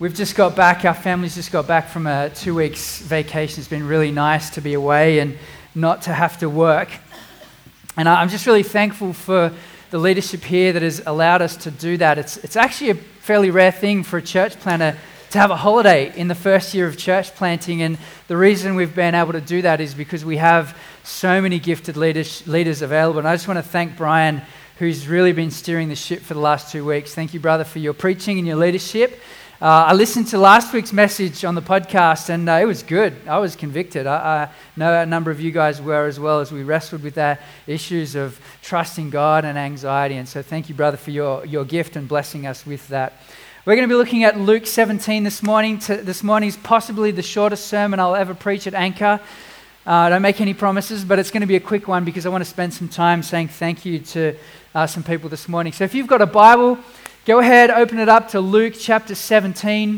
We've just got back, our family's just got back from a 2 weeks vacation. It's been really nice to be away and not to have to work. And I'm just really thankful for the leadership here that has allowed us to do that. It's actually a fairly rare thing for a church planter to have a holiday in the first year of church planting. And the reason we've been able to do that is because we have so many gifted leaders available. And I just want to thank Brian, who's really been steering the ship for the last 2 weeks. Thank you, brother, for your preaching and your leadership. I listened to last week's message on the podcast, and it was good. I was convicted. I know a number of you guys were as well, as we wrestled with our issues of trusting God and anxiety. And so thank you, brother, for your gift and blessing us with that. We're going to be looking at Luke 17 this morning. This morning is possibly the shortest sermon I'll ever preach at Anchor. Don't make any promises, but it's going to be a quick one because I want to spend some time saying thank you to some people this morning. So if you've got a Bible, go ahead, open it up to Luke chapter 17.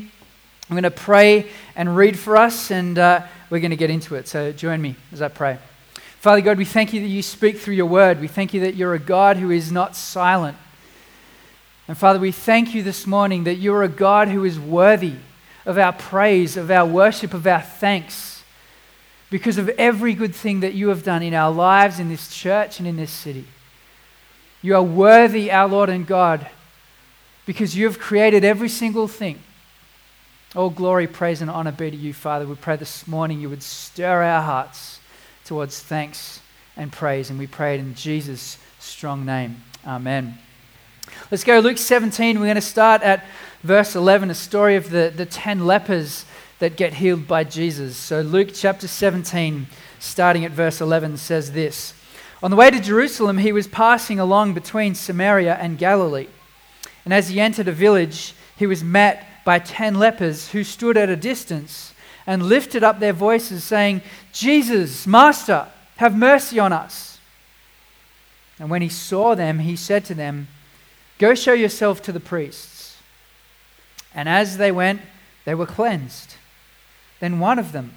I'm going to pray and read for us, and we're going to get into it. So join me as I pray. Father God, we thank you that you speak through your word. We thank you that you're a God who is not silent. And Father, we thank you this morning that you're a God who is worthy of our praise, of our worship, of our thanks, because of every good thing that you have done in our lives, in this church, and in this city. You are worthy, our Lord and God, because you have created every single thing. All glory, praise, and honor be to you, Father. We pray this morning you would stir our hearts towards thanks and praise, and we pray it in Jesus' strong name. Amen. Let's go to Luke 17. We're going to start at verse 11, a story of the 10 lepers that get healed by Jesus. So Luke chapter 17, starting at verse 11, says this. On the way to Jerusalem, he was passing along between Samaria and Galilee. And as he entered a village, he was met by 10 lepers who stood at a distance and lifted up their voices saying, "Jesus, Master, have mercy on us." And when he saw them, he said to them, "Go show yourself to the priests." And as they went, they were cleansed. Then one of them,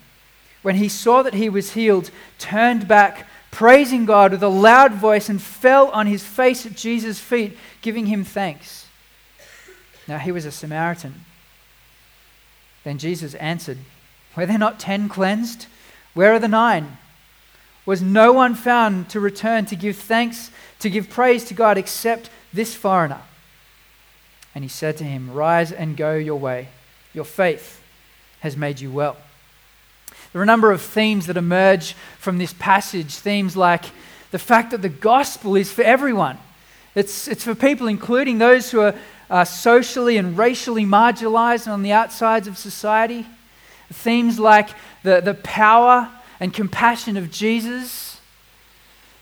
when he saw that he was healed, turned back, praising God with a loud voice, and fell on his face at Jesus' feet, giving him thanks. Now he was a Samaritan. Then Jesus answered, "Were there not 10 cleansed? Where are the 9? Was no one found to return to give thanks, to give praise to God except this foreigner?" And he said to him, "Rise and go your way. Your faith has made you well." There are a number of themes that emerge from this passage. Themes like the fact that the gospel is for everyone. It's for people, including those who are socially and racially marginalized and on the outsides of society. Themes like the power and compassion of Jesus.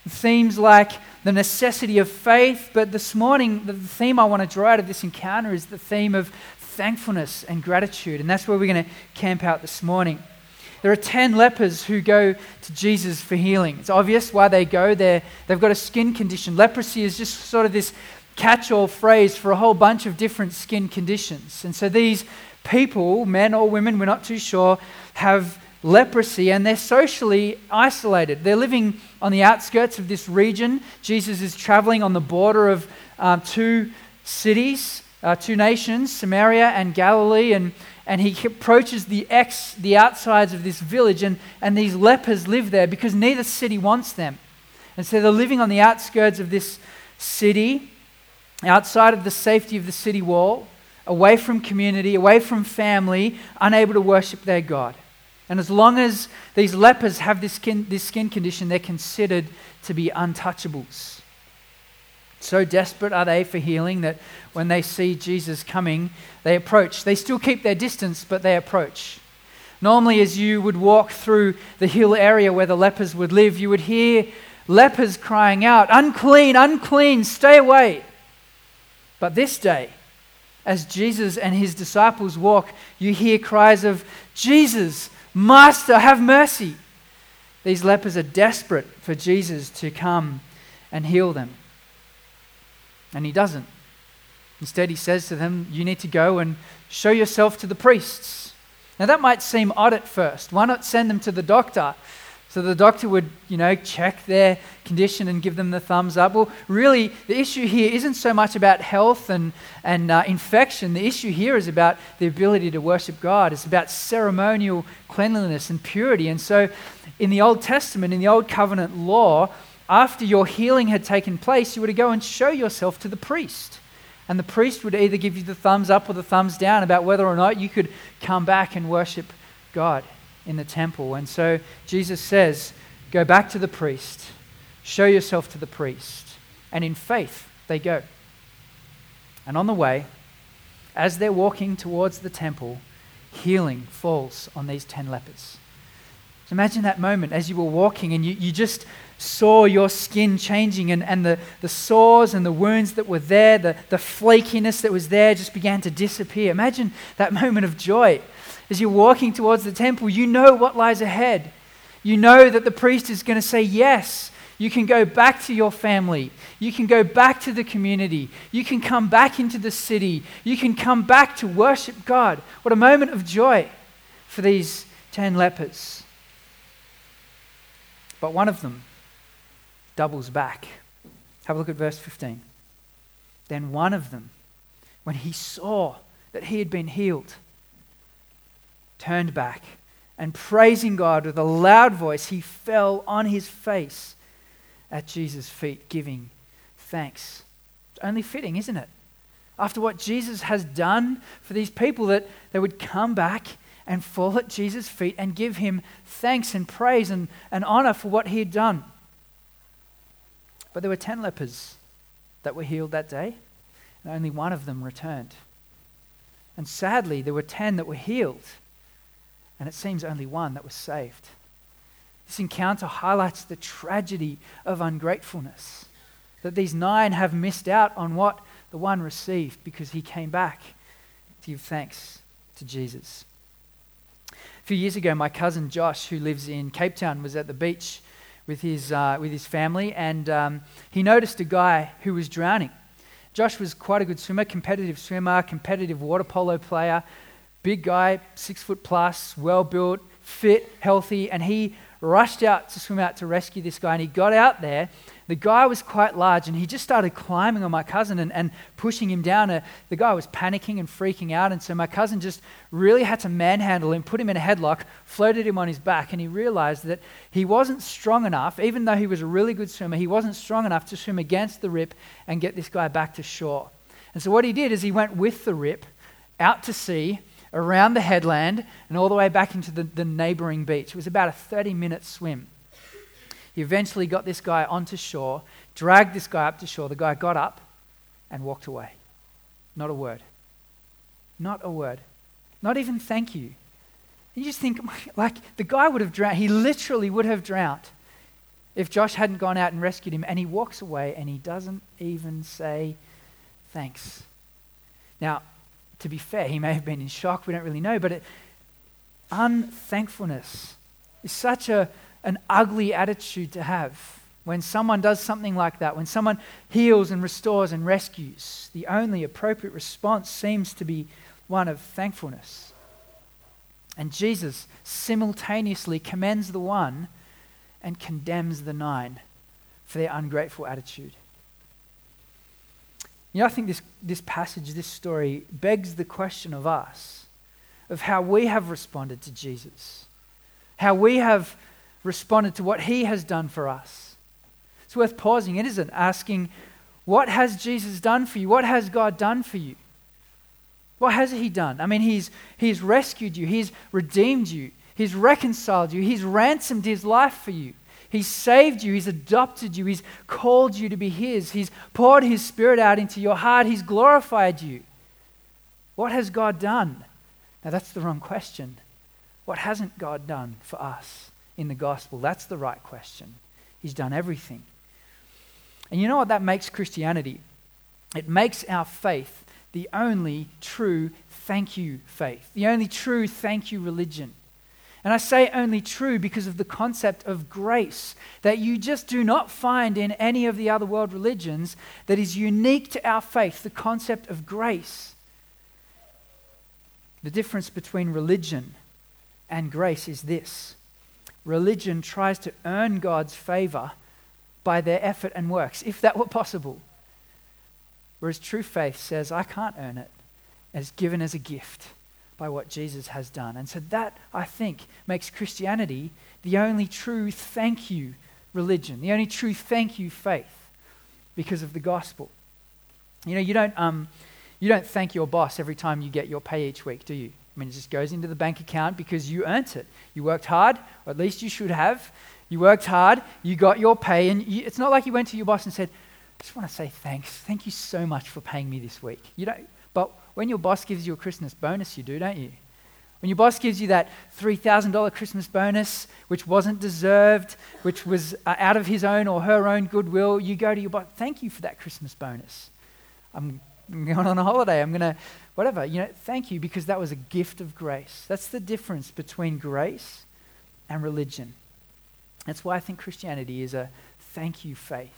Themes like the necessity of faith. But this morning, the theme I want to draw out of this encounter is the theme of thankfulness and gratitude. And that's where we're going to camp out this morning. There are 10 lepers who go to Jesus for healing. It's obvious why they go there. They've got a skin condition. Leprosy is just sort of this catch-all phrase for a whole bunch of different skin conditions. And so these people, men or women, we're not too sure, have leprosy, and they're socially isolated. They're living on the outskirts of this region. Jesus is traveling on the border of two cities, two nations, Samaria and Galilee, and he approaches the outsides of this village, and these lepers live there because neither city wants them. And so they're living on the outskirts of this city, outside of the safety of the city wall, away from community, away from family, unable to worship their God. And as long as these lepers have this skin condition, they're considered to be untouchables. So desperate are they for healing that when they see Jesus coming, they approach. They still keep their distance, but they approach. Normally, as you would walk through the hill area where the lepers would live, you would hear lepers crying out, "Unclean, unclean, stay away." But this day, as Jesus and his disciples walk, you hear cries of, "Jesus, Master, have mercy." These lepers are desperate for Jesus to come and heal them. And he doesn't. Instead, he says to them, "You need to go and show yourself to the priests." Now, that might seem odd at first. Why not send them to the doctor? So the doctor would, you know, check their condition and give them the thumbs up. Well, really, the issue here isn't so much about health and infection. The issue here is about the ability to worship God. It's about ceremonial cleanliness and purity. And so in the Old Testament, in the Old Covenant law, after your healing had taken place, you were to go and show yourself to the priest. And the priest would either give you the thumbs up or the thumbs down about whether or not you could come back and worship God in the temple. And so Jesus says, go back to the priest, show yourself to the priest. And in faith, they go. And on the way, as they're walking towards the temple, healing falls on these 10 lepers. So imagine that moment as you were walking and you just saw your skin changing and the sores and the wounds that were there, the flakiness that was there just began to disappear. Imagine that moment of joy. As you're walking towards the temple, you know what lies ahead. You know that the priest is going to say, yes, you can go back to your family. You can go back to the community. You can come back into the city. You can come back to worship God. What a moment of joy for these 10 lepers. But one of them doubles back. Have a look at verse 15. Then one of them, when he saw that he had been healed, turned back, and praising God with a loud voice, he fell on his face at Jesus' feet, giving thanks. It's only fitting, isn't it? After what Jesus has done for these people, that they would come back and fall at Jesus' feet and give him thanks and praise and honor for what he had done. But there were 10 lepers that were healed that day, and only one of them returned. And sadly, there were 10 that were healed, and it seems only one that was saved. This encounter highlights the tragedy of ungratefulness, that these 9 have missed out on what the one received because he came back to give thanks to Jesus. A few years ago, my cousin Josh, who lives in Cape Town, was at the beach with his family, and he noticed a guy who was drowning. Josh was quite a good swimmer, competitive water polo player. Big guy, 6 foot plus, well built, fit, healthy, and he rushed out to swim out to rescue this guy, and he got out there. The guy was quite large, and he just started climbing on my cousin and pushing him down. The guy was panicking and freaking out, and so my cousin just really had to manhandle him, put him in a headlock, floated him on his back, and he realized that he wasn't strong enough, even though he was a really good swimmer, he wasn't strong enough to swim against the rip and get this guy back to shore. And so what he did is he went with the rip out to sea, around the headland and all the way back into the neighboring beach. It was about a 30-minute swim. He eventually got this guy onto shore, dragged this guy up to shore. The guy got up and walked away. Not a word. Not a word. Not even thank you. You just think, like, the guy would have drowned. He literally would have drowned if Josh hadn't gone out and rescued him. And he walks away and he doesn't even say thanks. Now, to be fair, he may have been in shock, we don't really know, but unthankfulness is such an ugly attitude to have. When someone does something like that, when someone heals and restores and rescues, the only appropriate response seems to be one of thankfulness. And Jesus simultaneously commends the one and condemns the 9 for their ungrateful attitude. You know, I think this passage, this story, begs the question of us, of how we have responded to Jesus, how we have responded to what he has done for us. It's worth pausing, isn't it? Asking, what has Jesus done for you? What has God done for you? What has he done? I mean, he's rescued you. He's redeemed you. He's reconciled you. He's ransomed his life for you. He's saved you, he's adopted you, he's called you to be his, he's poured his spirit out into your heart, he's glorified you. What has God done? Now that's the wrong question. What hasn't God done for us in the gospel? That's the right question. He's done everything. And you know what that makes Christianity? It makes our faith the only true thank you faith, the only true thank you religion. And I say only true because of the concept of grace that you just do not find in any of the other world religions, that is unique to our faith, the concept of grace. The difference between religion and grace is this: religion tries to earn God's favor by their effort and works, if that were possible. Whereas true faith says, I can't earn it. It's given as a gift by what Jesus has done. And so that, I think, makes Christianity the only true thank you religion, the only true thank you faith, because of the gospel. You know, you don't thank your boss every time you get your pay each week, do you? I mean, it just goes into the bank account because you earned it. You worked hard, or at least you should have. You worked hard, you got your pay, and it's not like you went to your boss and said, I just want to say thanks. Thank you so much for paying me this week. You don't. But when your boss gives you a Christmas bonus, you do, don't you? When your boss gives you that $3,000 Christmas bonus, which wasn't deserved, which was out of his own or her own goodwill, you go to your boss, thank you for that Christmas bonus. I'm going on a holiday. I'm going to, whatever. You know, thank you, because that was a gift of grace. That's the difference between grace and religion. That's why I think Christianity is a thank you faith.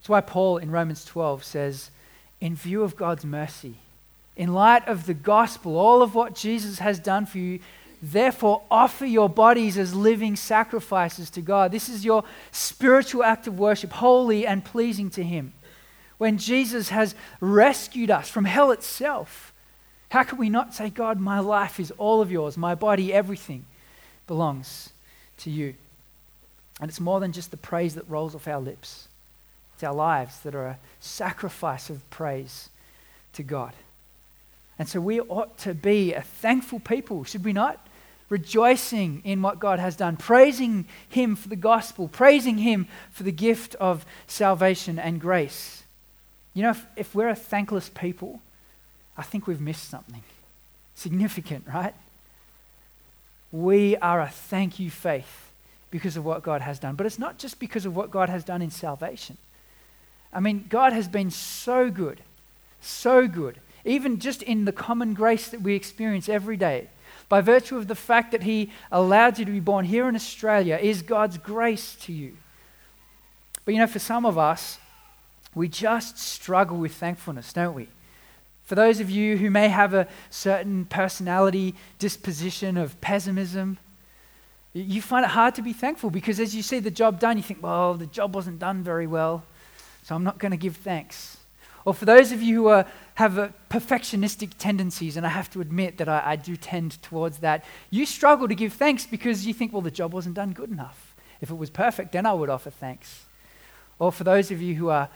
That's why Paul in Romans 12 says, in view of God's mercy, in light of the gospel, all of what Jesus has done for you, therefore offer your bodies as living sacrifices to God. This is your spiritual act of worship, holy and pleasing to Him. When Jesus has rescued us from hell itself, how can we not say, God, my life is all of yours, my body, everything belongs to you? And it's more than just the praise that rolls off our lips. Our lives that are a sacrifice of praise to God. And so we ought to be a thankful people, should we not? Rejoicing in what God has done, praising Him for the gospel, praising Him for the gift of salvation and grace. You know, if we're a thankless people, I think we've missed something significant, right? We are a thank you faith because of what God has done. But it's not just because of what God has done in salvation. I mean, God has been so good, so good, even just in the common grace that we experience every day. By virtue of the fact that He allowed you to be born here in Australia is God's grace to you. But you know, for some of us, we just struggle with thankfulness, don't we? For those of you who may have a certain personality disposition of pessimism, you find it hard to be thankful because as you see the job done, you think, well, the job wasn't done very well, so I'm not going to give thanks. Or for those of you who have perfectionistic tendencies, and I have to admit that I do tend towards that, you struggle to give thanks because you think, well, the job wasn't done good enough. If it was perfect, then I would offer thanks. Or for those of you who are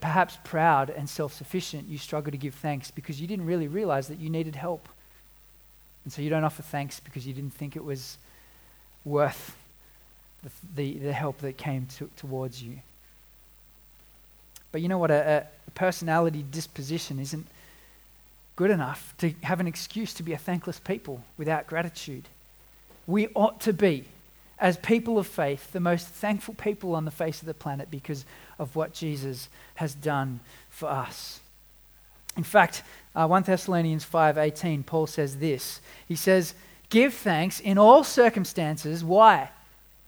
perhaps proud and self-sufficient, you struggle to give thanks because you didn't really realize that you needed help. And so you don't offer thanks because you didn't think it was worth the help that came towards you. But you know what, a personality disposition isn't good enough to have an excuse to be a thankless people without gratitude. We ought to be, as people of faith, the most thankful people on the face of the planet because of what Jesus has done for us. In fact, 1 Thessalonians 5:18, Paul says this. He says, give thanks in all circumstances. Why?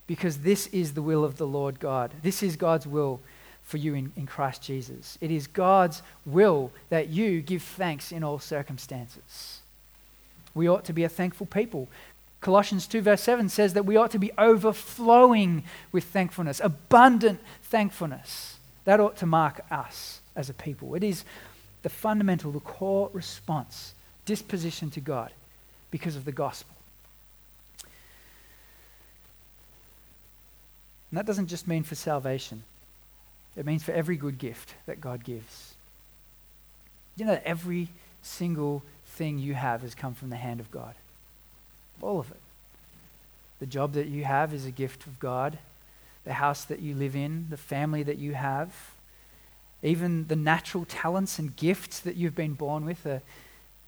Because this is the will of the Lord God. This is God's will for you in Christ Jesus. It is God's will that you give thanks in all circumstances. We ought to be a thankful people. Colossians 2:7 says that we ought to be overflowing with thankfulness, abundant thankfulness. That ought to mark us as a people. It is the fundamental, the core response, disposition to God because of the gospel. And that doesn't just mean for salvation. It means for every good gift that God gives. You know that every single thing you have has come from the hand of God. All of it. The job that you have is a gift of God. The house that you live in, the family that you have, even the natural talents and gifts that you've been born with are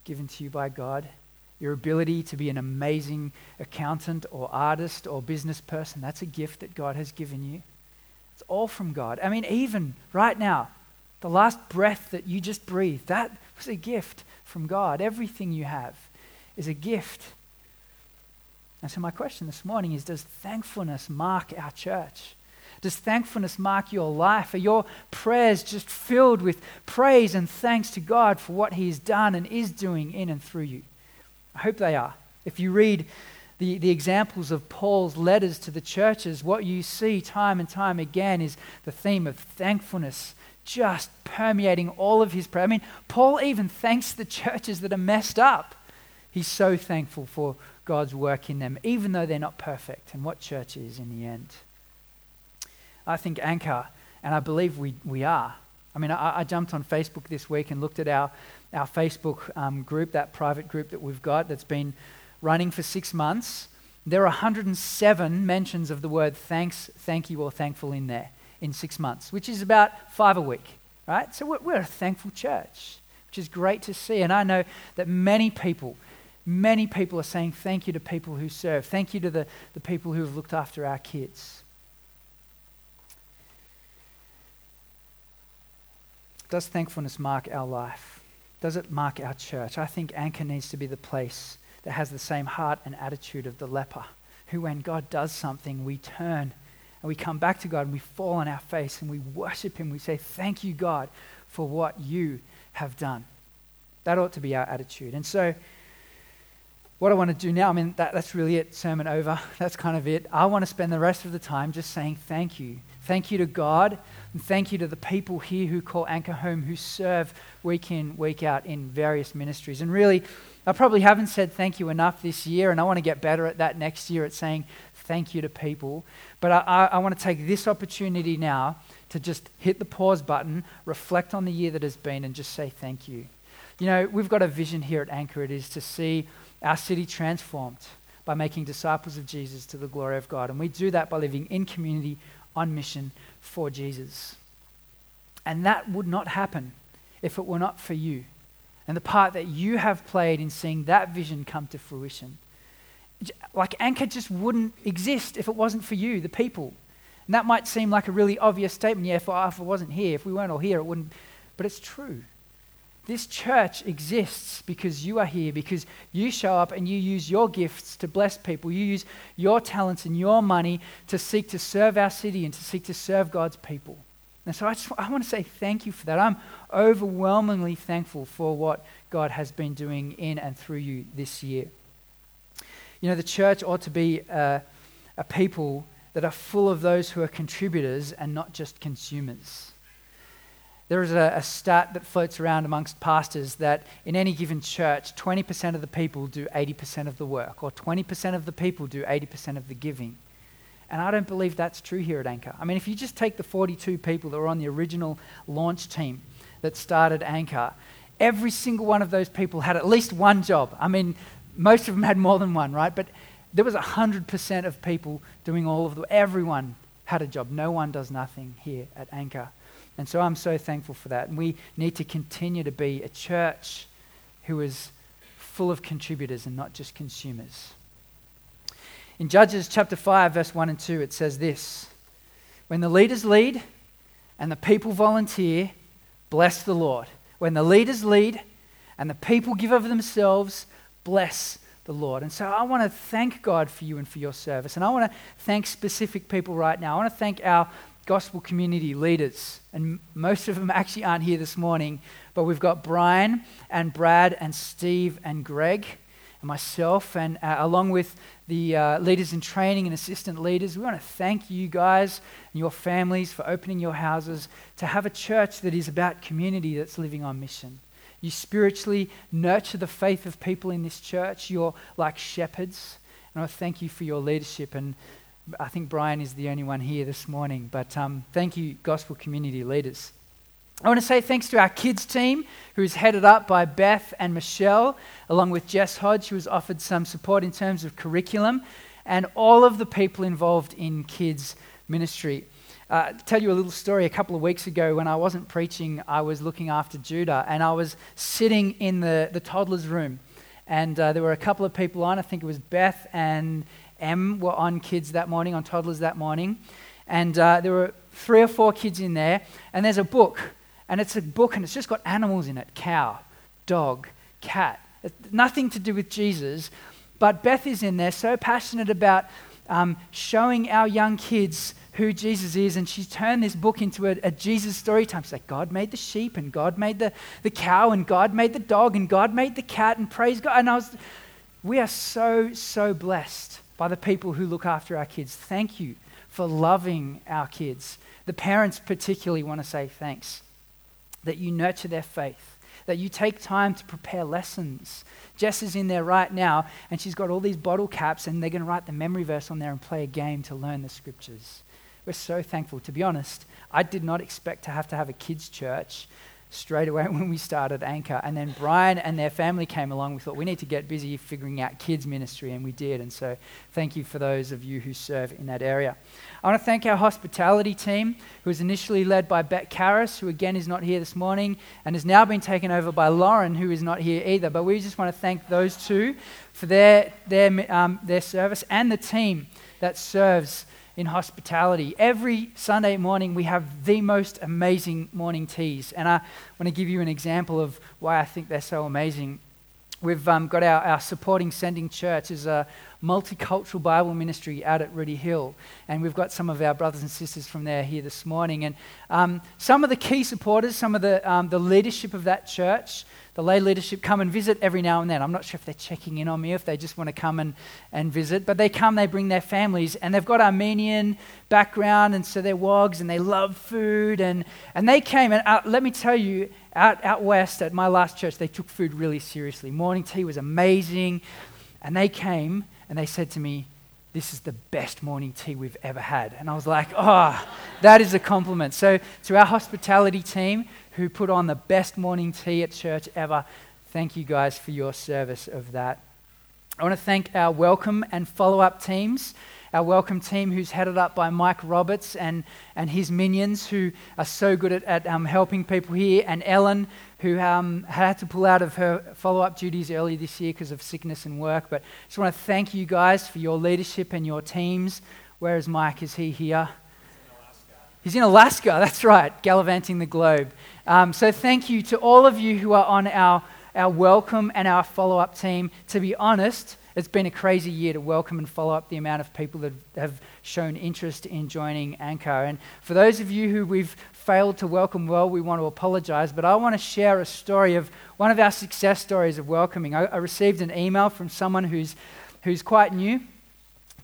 given to you by God. Your ability to be an amazing accountant or artist or business person, that's a gift that God has given you. It's all from God. I mean, even right now, the last breath that you just breathed, that was a gift from God. Everything you have is a gift. And so my question this morning is, does thankfulness mark our church? Does thankfulness mark your life? Are your prayers just filled with praise and thanks to God for what He's done and is doing in and through you? I hope they are. If you read the examples of Paul's letters to the churches, what you see time and time again is the theme of thankfulness just permeating all of his prayer. I mean, Paul even thanks the churches that are messed up. He's so thankful for God's work in them, even though they're not perfect. And what church is in the end? I think Anchor, and I believe we are. I mean, I jumped on Facebook this week and looked at our Facebook group, that private group that we've got that's been running for 6 months. There are 107 mentions of the word thanks, thank you, or thankful in there in 6 months, which is about 5 a week, right? So we're a thankful church, which is great to see. And I know that many people are saying thank you to people who serve, thank you to the people who have looked after our kids. Does thankfulness mark our life? Does it mark our church? I think Anchor needs to be the place that has the same heart and attitude of the leper, who when God does something, we turn and we come back to God and we fall on our face and we worship him. We say, thank you, God, for what you have done. That ought to be our attitude. And so what I want to do now, I mean, that's really it, sermon over. That's kind of it. I want to spend the rest of the time just saying thank you. Thank you to God, and thank you to the people here who call Anchor home, who serve week in, week out in various ministries. And really, I probably haven't said thank you enough this year, and I want to get better at that next year at saying thank you to people. But I want to take this opportunity now to just hit the pause button, reflect on the year that has been, and just say thank you. You know, we've got a vision here at Anchor. It is to see our city transformed by making disciples of Jesus to the glory of God. And we do that by living in community, on mission for Jesus. And that would not happen if it were not for you and the part that you have played in seeing that vision come to fruition. Like Anchor just wouldn't exist if it wasn't for you, the people. And that might seem like a really obvious statement. Yeah, if I wasn't here, if we weren't all here, it wouldn't. But it's true. This church exists because you are here, because you show up and you use your gifts to bless people. You use your talents and your money to seek to serve our city and to seek to serve God's people. And so I want to say thank you for that. I'm overwhelmingly thankful for what God has been doing in and through you this year. You know, the church ought to be a people that are full of those who are contributors and not just consumers. There is a stat that floats around amongst pastors that in any given church, 20% of the people do 80% of the work, or 20% of the people do 80% of the giving. And I don't believe that's true here at Anchor. I mean, if you just take the 42 people that were on the original launch team that started Anchor, every single one of those people had at least one job. I mean, most of them had more than one, right? But there was 100% of people doing all of everyone had a job. No one does nothing here at Anchor. And so I'm so thankful for that. And we need to continue to be a church who is full of contributors and not just consumers. In Judges chapter 5, verse 1 and 2, it says this: when the leaders lead and the people volunteer, bless the Lord. When the leaders lead and the people give of themselves, bless the Lord. And so I want to thank God for you and for your service. And I want to thank specific people right now. I want to thank our gospel community leaders, and most of them actually aren't here this morning, but we've got Brian and Brad and Steve and Greg and myself, and along with the leaders in training and assistant leaders. We want to thank you guys and your families for opening your houses to have a church that is about community, that's living on mission. You spiritually nurture the faith of people in this church. You're like shepherds, and I thank you for your leadership. And I think Brian is the only one here this morning, but thank you, gospel community leaders. I want to say thanks to our kids team, who is headed up by Beth and Michelle, along with Jess Hodge, who was offered some support in terms of curriculum, and all of the people involved in kids ministry. Tell you a little story. A couple of weeks ago, when I wasn't preaching, I was looking after Judah, and I was sitting in the toddler's room, and there were a couple of people on. I think it was Beth and M were on kids that morning, on toddlers that morning, and there were 3 or 4 kids in there, and there's a book, and it's just got animals in it: cow, dog, cat. It's nothing to do with Jesus, but Beth is in there so passionate about showing our young kids who Jesus is, and she's turned this book into a Jesus story time. She's like, God made the sheep, and God made the cow, and God made the dog, and God made the cat, and praise God. And I was We are so, so blessed by the people who look after our kids. Thank you for loving our kids. The parents particularly want to say thanks that you nurture their faith, that you take time to prepare lessons. Jess is in there right now and she's got all these bottle caps and they're going to write the memory verse on there and play a game to learn the scriptures. We're so thankful. To be honest, I did not expect to have a kids' church straight away when we started Anchor. And then Brian and their family came along. We thought we need to get busy figuring out kids' ministry, and we did. And so thank you for those of you who serve in that area. I want to thank our hospitality team, who was initially led by Bette Karras, who again is not here this morning, and has now been taken over by Lauren, who is not here either. But we just want to thank those two for their service, and the team that serves in hospitality. Every Sunday morning we have the most amazing morning teas, and I want to give you an example of why I think they're so amazing. We've got our supporting sending church is a multicultural Bible ministry out at Rudy Hill, and we've got some of our brothers and sisters from there here this morning. And some of the key supporters, some of the leadership of that church, the lay leadership, come and visit every now and then. I'm not sure if they're checking in on me, if they just want to come and visit, but they come, they bring their families, and they've got Armenian background, and so they're wogs and they love food, and they came, and let me tell you, out west at my last church, they took food really seriously. Morning tea was amazing, and they came and they said to me, "This is the best morning tea we've ever had." And I was like, oh, that is a compliment. So to our hospitality team who put on the best morning tea at church ever, thank you guys for your service of that. I want to thank our welcome and follow-up teams. Our welcome team, who's headed up by Mike Roberts and his minions, who are so good at helping people here, and Ellen, who had to pull out of her follow-up duties early this year because of sickness and work. But just want to thank you guys for your leadership and your teams. Where is Mike? Is he here? He's in Alaska. That's right, gallivanting the globe. So thank you to all of you who are on our welcome and our follow-up team. To be honest, it's been a crazy year to welcome and follow up the amount of people that have shown interest in joining Anchor. And for those of you who we've failed to welcome well, we want to apologize, but I want to share a story of one of our success stories of welcoming. I received an email from someone who's quite new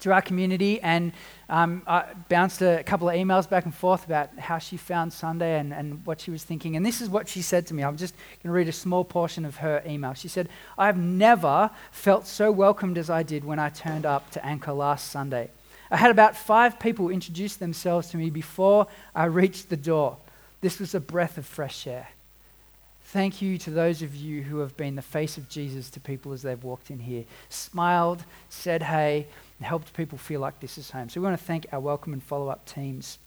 to our community, and I bounced a couple of emails back and forth about how she found Sunday and what she was thinking. And this is what she said to me. I'm just going to read a small portion of her email. She said, "I've never felt so welcomed as I did when I turned up to Anchor last Sunday. I had about 5 people introduce themselves to me before I reached the door. This was a breath of fresh air." Thank you to those of you who have been the face of Jesus to people as they've walked in here, smiled, said hey, and helped people feel like this is home. So we want to thank our welcome and follow-up teams.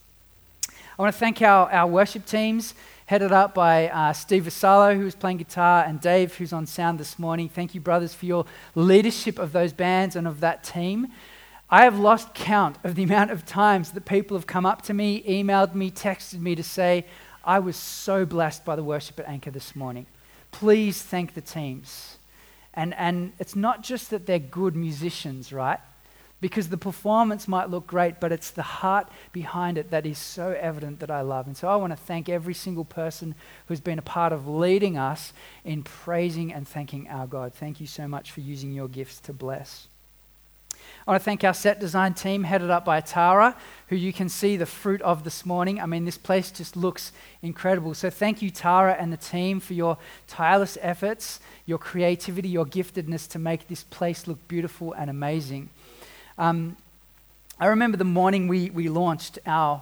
I want to thank our worship teams, headed up by Steve Vassallo, who's playing guitar, and Dave, who's on sound this morning. Thank you, brothers, for your leadership of those bands and of that team. I have lost count of the amount of times that people have come up to me, emailed me, texted me to say, "I was so blessed by the worship at Anchor this morning. Please thank the teams." And it's not just that they're good musicians, right? Because the performance might look great, but it's the heart behind it that is so evident that I love. And so I want to thank every single person who's been a part of leading us in praising and thanking our God. Thank you so much for using your gifts to bless. I want to thank our set design team, headed up by Tara, who you can see the fruit of this morning. I mean, this place just looks incredible. So thank you, Tara and the team, for your tireless efforts, your creativity, your giftedness to make this place look beautiful and amazing. I remember the morning we launched our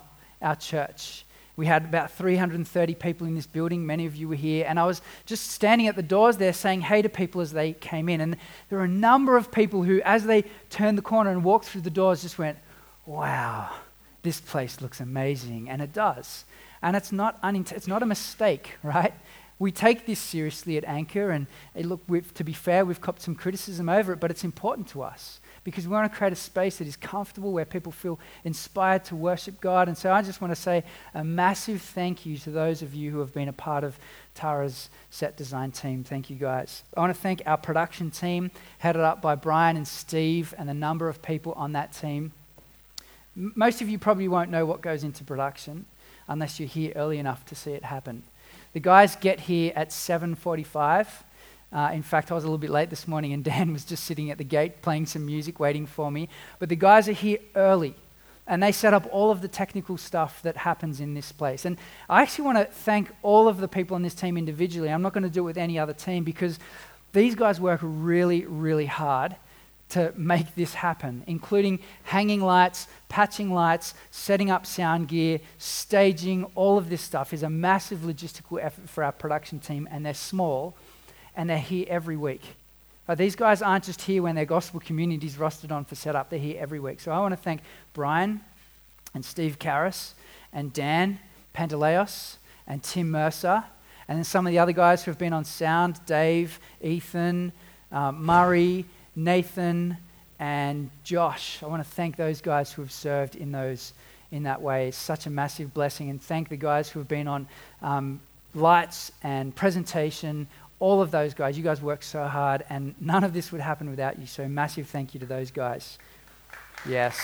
church. We had about 330 people in this building. Many of you were here. And I was just standing at the doors there saying hey to people as they came in. And there were a number of people who, as they turned the corner and walked through the doors, just went, "Wow, this place looks amazing." And it does. And it's not a mistake, right? We take this seriously at Anchor. And look, to be fair, we've copped some criticism over it, but it's important to us, because we want to create a space that is comfortable, where people feel inspired to worship God. And so I just want to say a massive thank you to those of you who have been a part of Tara's set design team. Thank you, guys. I want to thank our production team, headed up by Brian and Steve, and the number of people on that team. Most of you probably won't know what goes into production unless you're here early enough to see it happen. The guys get here at 7:45. In fact, I was a little bit late this morning and Dan was just sitting at the gate playing some music, waiting for me. But the guys are here early and they set up all of the technical stuff that happens in this place. And I actually want to thank all of the people on this team individually. I'm not going to do it with any other team because these guys work really, really hard to make this happen, including hanging lights, patching lights, setting up sound gear, staging. All of this stuff is a massive logistical effort for our production team, and they're small, and they're here every week. But these guys aren't just here when their gospel community is rostered on for setup. They're here every week. So I want to thank Brian and Steve Karras and Dan Pantaleos and Tim Mercer, and then some of the other guys who have been on sound, Dave, Ethan, Murray, Nathan and Josh. I want to thank those guys who have served in that way. It's such a massive blessing. And thank the guys who have been on lights and presentation, all of those guys. You guys work so hard and none of this would happen without you. So massive thank you to those guys. Yes.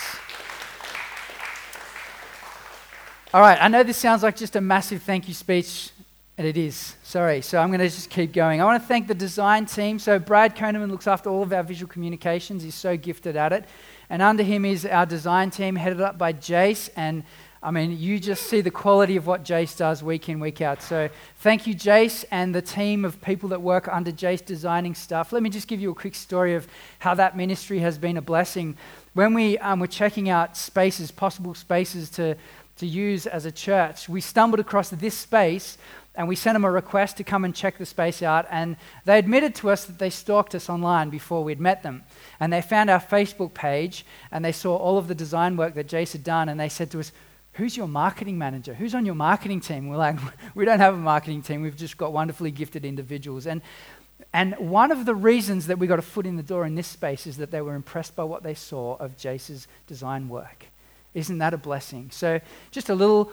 All right, I know this sounds like just a massive thank you speech. And it is. Sorry. So I'm going to just keep going. I want to thank the design team. So Brad Koneman looks after all of our visual communications. He's so gifted at it. And under him is our design team headed up by Jace. And I mean, you just see the quality of what Jace does week in, week out. So thank you, Jace, and the team of people that work under Jace designing stuff. Let me just give you a quick story of how that ministry has been a blessing. When we were checking out spaces, possible spaces to use as a church, we stumbled across this space and we sent them a request to come and check the space out, and they admitted to us that they stalked us online before we'd met them. And they found our Facebook page and they saw all of the design work that Jace had done, and they said to us, "Who's your marketing manager? Who's on your marketing team?" We're like, "We don't have a marketing team. We've just got wonderfully gifted individuals." And one of the reasons that we got a foot in the door in this space is that they were impressed by what they saw of Jace's design work. Isn't that a blessing? So just a little,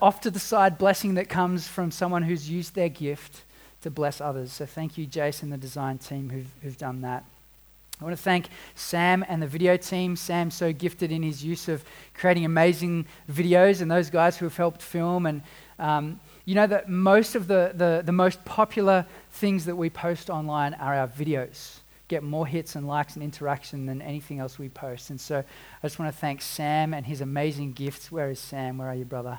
off to the side blessing that comes from someone who's used their gift to bless others. So thank you, Jace, and the design team who've done that. I want to thank Sam and the video team. Sam's so gifted in his use of creating amazing videos, and those guys who have helped film. And you know that most of the most popular things that we post online are our videos. Get more hits and likes and interaction than anything else we post. And so I just want to thank Sam and his amazing gifts. Where is Sam? Where are you, brother?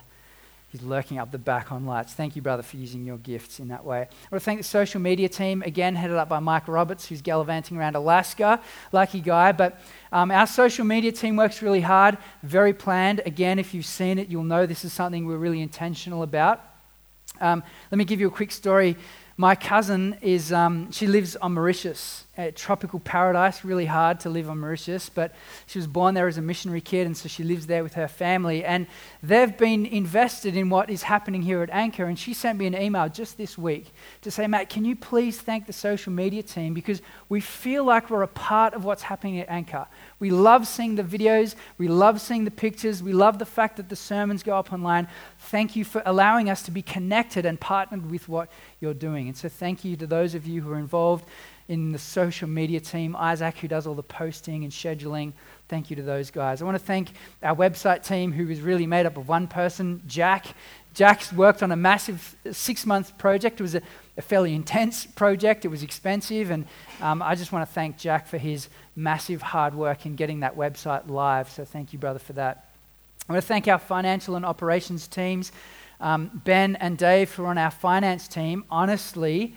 He's lurking up the back on lights. Thank you, brother, for using your gifts in that way. I want to thank the social media team, again, headed up by Mike Roberts, who's gallivanting around Alaska. Lucky guy. But our social media team works really hard, very planned. Again, if you've seen it, you'll know this is something we're really intentional about. Let me give you a quick story. My cousin is, she lives on Mauritius, a tropical paradise, really hard to live on Mauritius, but she was born there as a missionary kid, and so she lives there with her family, and they've been invested in what is happening here at Anchor. And she sent me an email just this week to say, "Matt, can you please thank the social media team, because we feel like we're a part of what's happening at Anchor. We love seeing the videos, we love seeing the pictures, we love the fact that the sermons go up online. Thank you for allowing us to be connected and partnered with what you're doing." And so thank you to those of you who are involved in the social media team. Isaac, who does all the posting and scheduling, thank you to those guys. I want to thank our website team, who is really made up of one person, Jack. Jack's worked on a massive 6-month project. It was a fairly intense project. It was expensive, and I just want to thank Jack for his massive hard work in getting that website live. So thank you, brother, for that. I want to thank our financial and operations teams. Ben and Dave, who are on our finance team. Honestly,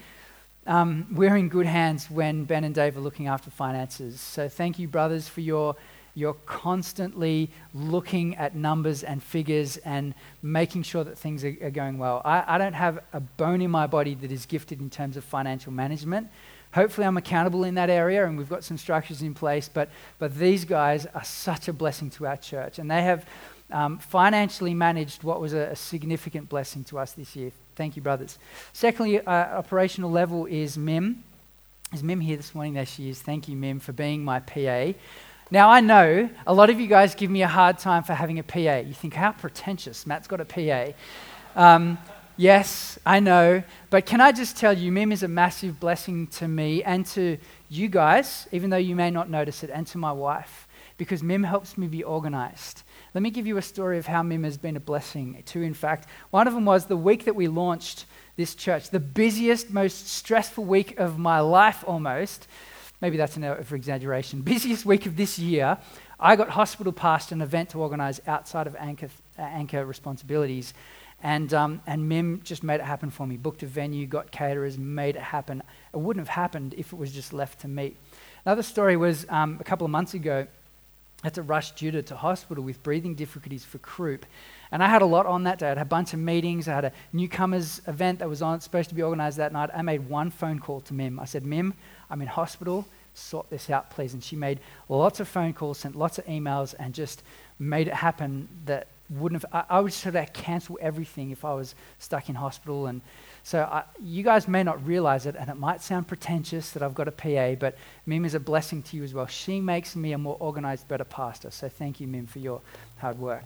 we're in good hands when Ben and Dave are looking after finances. So thank you, brothers, for your constantly looking at numbers and figures and making sure that things are going well. I don't have a bone in my body that is gifted in terms of financial management. Hopefully I'm accountable in that area, and we've got some structures in place, but these guys are such a blessing to our church, and they have financially managed what was a significant blessing to us this year. Thank you, brothers. Secondly, operational level is Mim. Is Mim here this morning? There she is. Thank you, Mim, for being my PA. Now, I know a lot of you guys give me a hard time for having a PA. You think, how pretentious, Matt's got a PA. Yes, I know. But can I just tell you, Mim is a massive blessing to me and to you guys, even though you may not notice it, and to my wife, because Mim helps me be organized. Let me give you a story of how Mim has been a blessing too, in fact. One of them was the week that we launched this church. The busiest, most stressful week of my life almost. Maybe that's an over-exaggeration. Busiest week of this year, I got hospital passed an event to organize outside of Anchor responsibilities. And Mim just made it happen for me. Booked a venue, got caterers, made it happen. It wouldn't have happened if it was just left to me. Another story was a couple of months ago, I had to rush Judah to hospital with breathing difficulties for croup. And I had a lot on that day. I had a bunch of meetings. I had a newcomers event that was supposed to be organized that night. I made one phone call to Mim. I said, Mim, I'm in hospital. Sort this out, please. And she made lots of phone calls, sent lots of emails, and just made it happen that wouldn't have... I would sort of cancel everything if I was stuck in hospital. And so you guys may not realize it, and it might sound pretentious that I've got a PA, but Mim is a blessing to you as well. She makes me a more organized, better pastor. So thank you, Mim, for your hard work.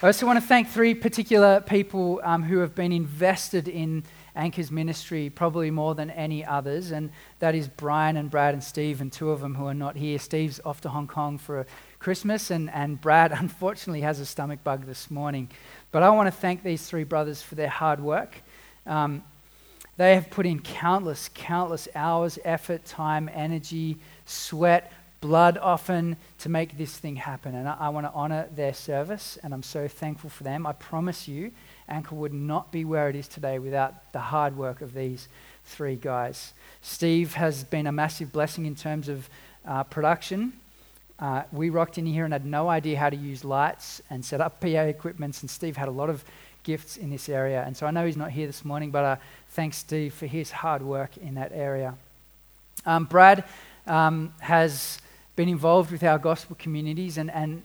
I also want to thank three particular people who have been invested in Anchor's ministry probably more than any others, and that is Brian and Brad and Steve, and two of them who are not here. Steve's off to Hong Kong for Christmas, and Brad unfortunately has a stomach bug this morning. But I want to thank these three brothers for their hard work. They have put in countless hours, effort, time, energy, sweat, blood often to make this thing happen, and I want to honor their service, and I'm so thankful for them. I promise you, Anchor would not be where it is today without the hard work of these three guys. Steve has been a massive blessing in terms of production. We rocked in here and had no idea how to use lights and set up PA equipment, and Steve had a lot of gifts in this area. And so I know he's not here this morning, but I thank Steve for his hard work in that area. Brad has been involved with our gospel communities, and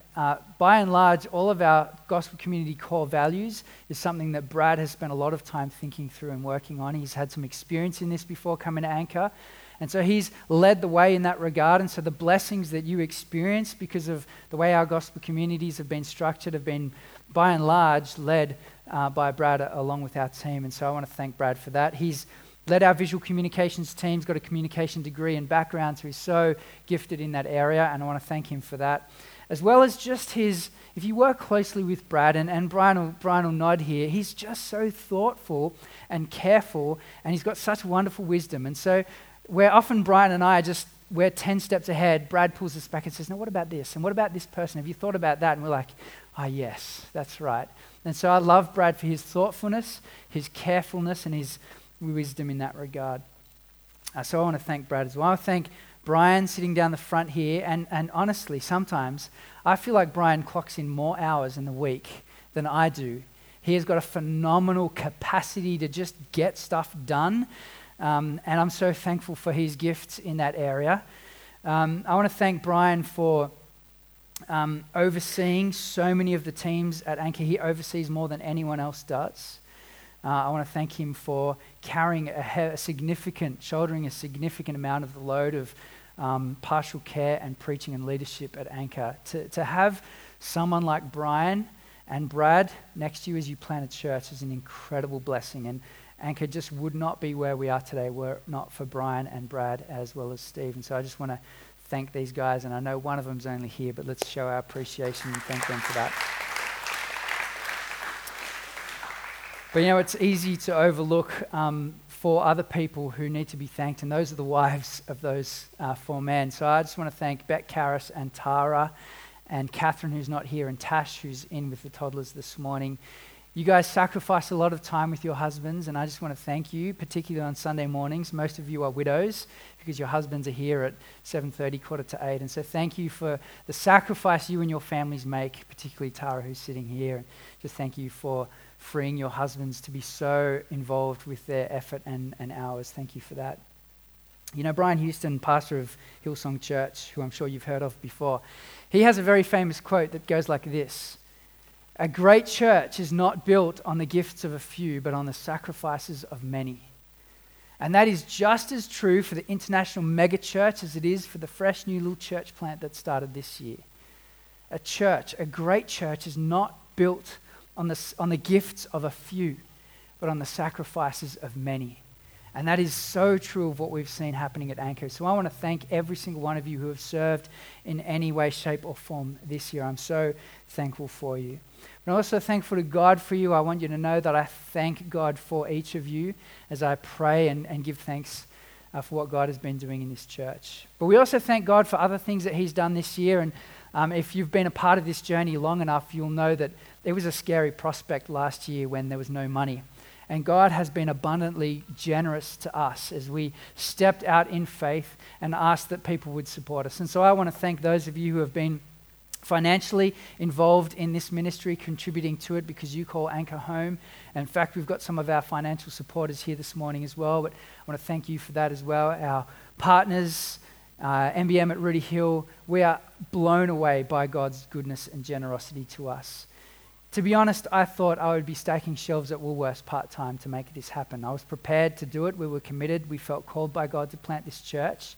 by and large, all of our gospel community core values is something that Brad has spent a lot of time thinking through and working on. He's had some experience in this before coming to Anchor, and so he's led the way in that regard. And so the blessings that you experience because of the way our gospel communities have been structured have been, by and large, led by Brad along with our team. And so I want to thank Brad for that. He's led our visual communications team's got a communication degree and background, so he's so gifted in that area, and I want to thank him for that. As well as just his, if you work closely with Brad, and Brian will nod here, he's just so thoughtful and careful, and he's got such wonderful wisdom. And so where often Brian and I we're 10 steps ahead, Brad pulls us back and says, now what about this? And what about this person? Have you thought about that? And we're like, ah, yes, that's right. And so I love Brad for his thoughtfulness, his carefulness, and his wisdom in that regard. So I want to thank Brad as well. I want to thank Brian sitting down the front here, and honestly, sometimes I feel like Brian clocks in more hours in the week than I do. He has got a phenomenal capacity to just get stuff done, and I'm so thankful for his gifts in that area. I want to thank Brian for overseeing so many of the teams at Anchor. He oversees more than anyone else does. I want to thank him for carrying shouldering a significant amount of the load of pastoral care and preaching and leadership at Anchor. To have someone like Brian and Brad next to you as you plant a church is an incredible blessing. And Anchor just would not be where we are today were it not for Brian and Brad as well as Steve. And so I just want to thank these guys. And I know one of them's only here, but let's show our appreciation and thank them for that. But you know, it's easy to overlook four other people who need to be thanked, and those are the wives of those four men. So I just want to thank Bette Karras and Tara and Catherine, who's not here, and Tash, who's in with the toddlers this morning. You guys sacrifice a lot of time with your husbands, and I just want to thank you, particularly on Sunday mornings. Most of you are widows because your husbands are here at 7:30, 7:45, and so thank you for the sacrifice you and your families make, particularly Tara, who's sitting here. And just thank you for freeing your husbands to be so involved with their effort and hours. Thank you for that. You know, Brian Houston, pastor of Hillsong Church, who I'm sure you've heard of before, he has a very famous quote that goes like this: a great church is not built on the gifts of a few, but on the sacrifices of many. And that is just as true for the international mega church as it is for the fresh new little church plant that started this year. A great church is not built on the gifts of a few, but on the sacrifices of many. And that is so true of what we've seen happening at Anchor. So I want to thank every single one of you who have served in any way, shape, or form this year. I'm so thankful for you. And I'm also thankful to God for you. I want you to know that I thank God for each of you as I pray and give thanks for what God has been doing in this church. But we also thank God for other things that he's done this year. And if you've been a part of this journey long enough, you'll know that it was a scary prospect last year when there was no money. And God has been abundantly generous to us as we stepped out in faith and asked that people would support us. And so I want to thank those of you who have been financially involved in this ministry, contributing to it because you call Anchor home. In fact, we've got some of our financial supporters here this morning as well, but I want to thank you for that as well. Our partners, MBM at Rudy Hill, we are blown away by God's goodness and generosity to us. To be honest, I thought I would be stacking shelves at Woolworths part-time to make this happen. I was prepared to do it. We were committed. We felt called by God to plant this church,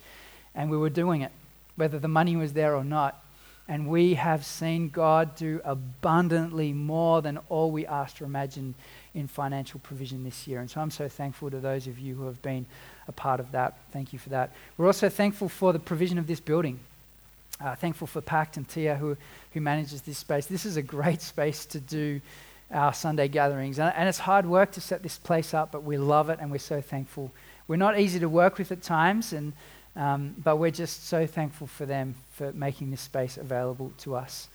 and we were doing it, whether the money was there or not. And we have seen God do abundantly more than all we asked or imagined in financial provision this year. And so I'm so thankful to those of you who have been a part of that. Thank you for that. We're also thankful for the provision of this building. Thankful for Pact and Tia who manages this space. This is a great space to do our Sunday gatherings. And it's hard work to set this place up, but we love it and we're so thankful. We're not easy to work with at times, but we're just so thankful for them for making this space available to us.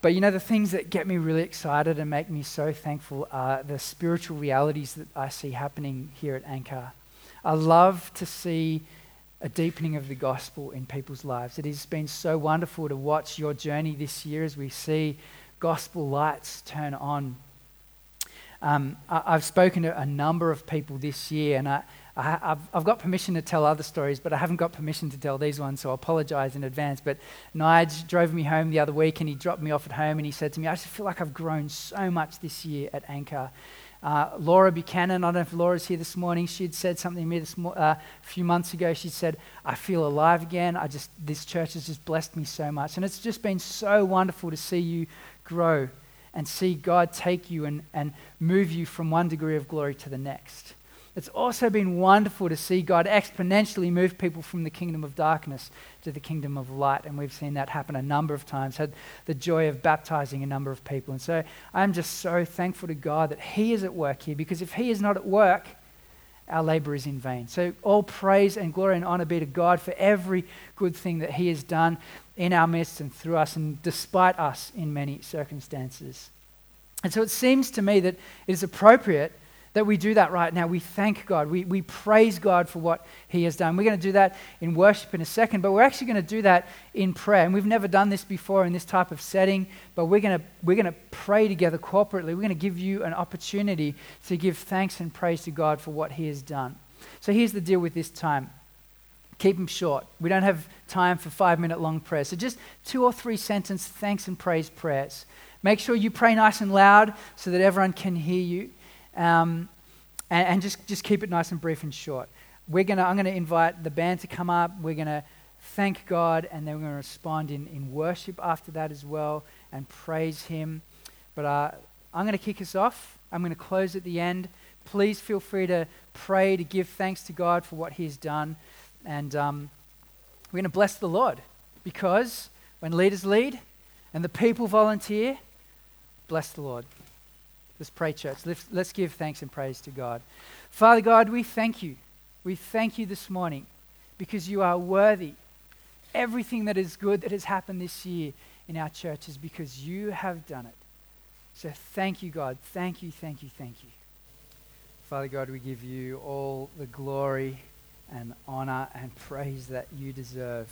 But you know, the things that get me really excited and make me so thankful are the spiritual realities that I see happening here at Anchor. I love to see a deepening of the gospel in people's lives. It has been so wonderful to watch your journey this year as we see gospel lights turn on. I've spoken to a number of people this year, and I've got permission to tell other stories, but I haven't got permission to tell these ones, so I apologize in advance. But Nige drove me home the other week, and he dropped me off at home, and he said to me, I just feel like I've grown so much this year at Anchor. Laura Buchanan, I don't know if Laura's here this morning, she'd said something to me a few months ago. She said, I feel alive again. This church has just blessed me so much. And it's just been so wonderful to see you grow and see God take you and move you from one degree of glory to the next. It's also been wonderful to see God exponentially move people from the kingdom of darkness to the kingdom of light. And we've seen that happen a number of times, had the joy of baptizing a number of people. And so I'm just so thankful to God that he is at work here, because if he is not at work, our labor is in vain. So all praise and glory and honor be to God for every good thing that he has done in our midst and through us and despite us in many circumstances. And so it seems to me that it is appropriate that we do that right now. We thank God. We praise God for what he has done. We're going to do that in worship in a second, but we're actually going to do that in prayer. And we've never done this before in this type of setting, but we're going to pray together corporately. We're going to give you an opportunity to give thanks and praise to God for what he has done. So here's the deal with this time. Keep them short. We don't have time for 5-minute long prayers. So just 2 or 3 sentence thanks and praise prayers. Make sure you pray nice and loud so that everyone can hear you. And just keep it nice and brief and short. I'm going to invite the band to come up. We're going to thank God, and then we're going to respond in worship after that as well and praise him. But I'm going to kick us off. I'm going to close at the end. Please feel free to pray, to give thanks to God for what he's done. And we're going to bless the Lord, because when leaders lead and the people volunteer, bless the Lord. Let's pray, church. Let's give thanks and praise to God. Father God, we thank you. We thank you this morning because you are worthy. Everything that is good that has happened this year in our church is because you have done it. So thank you, God. Thank you, thank you, thank you. Father God, we give you all the glory and honor and praise that you deserve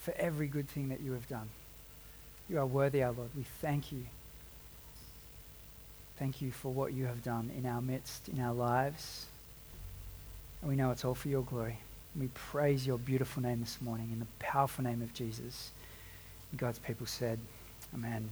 for every good thing that you have done. You are worthy, our Lord. We thank you. Thank you for what you have done in our midst, in our lives. And we know it's all for your glory. We praise your beautiful name this morning in the powerful name of Jesus. And God's people said, Amen.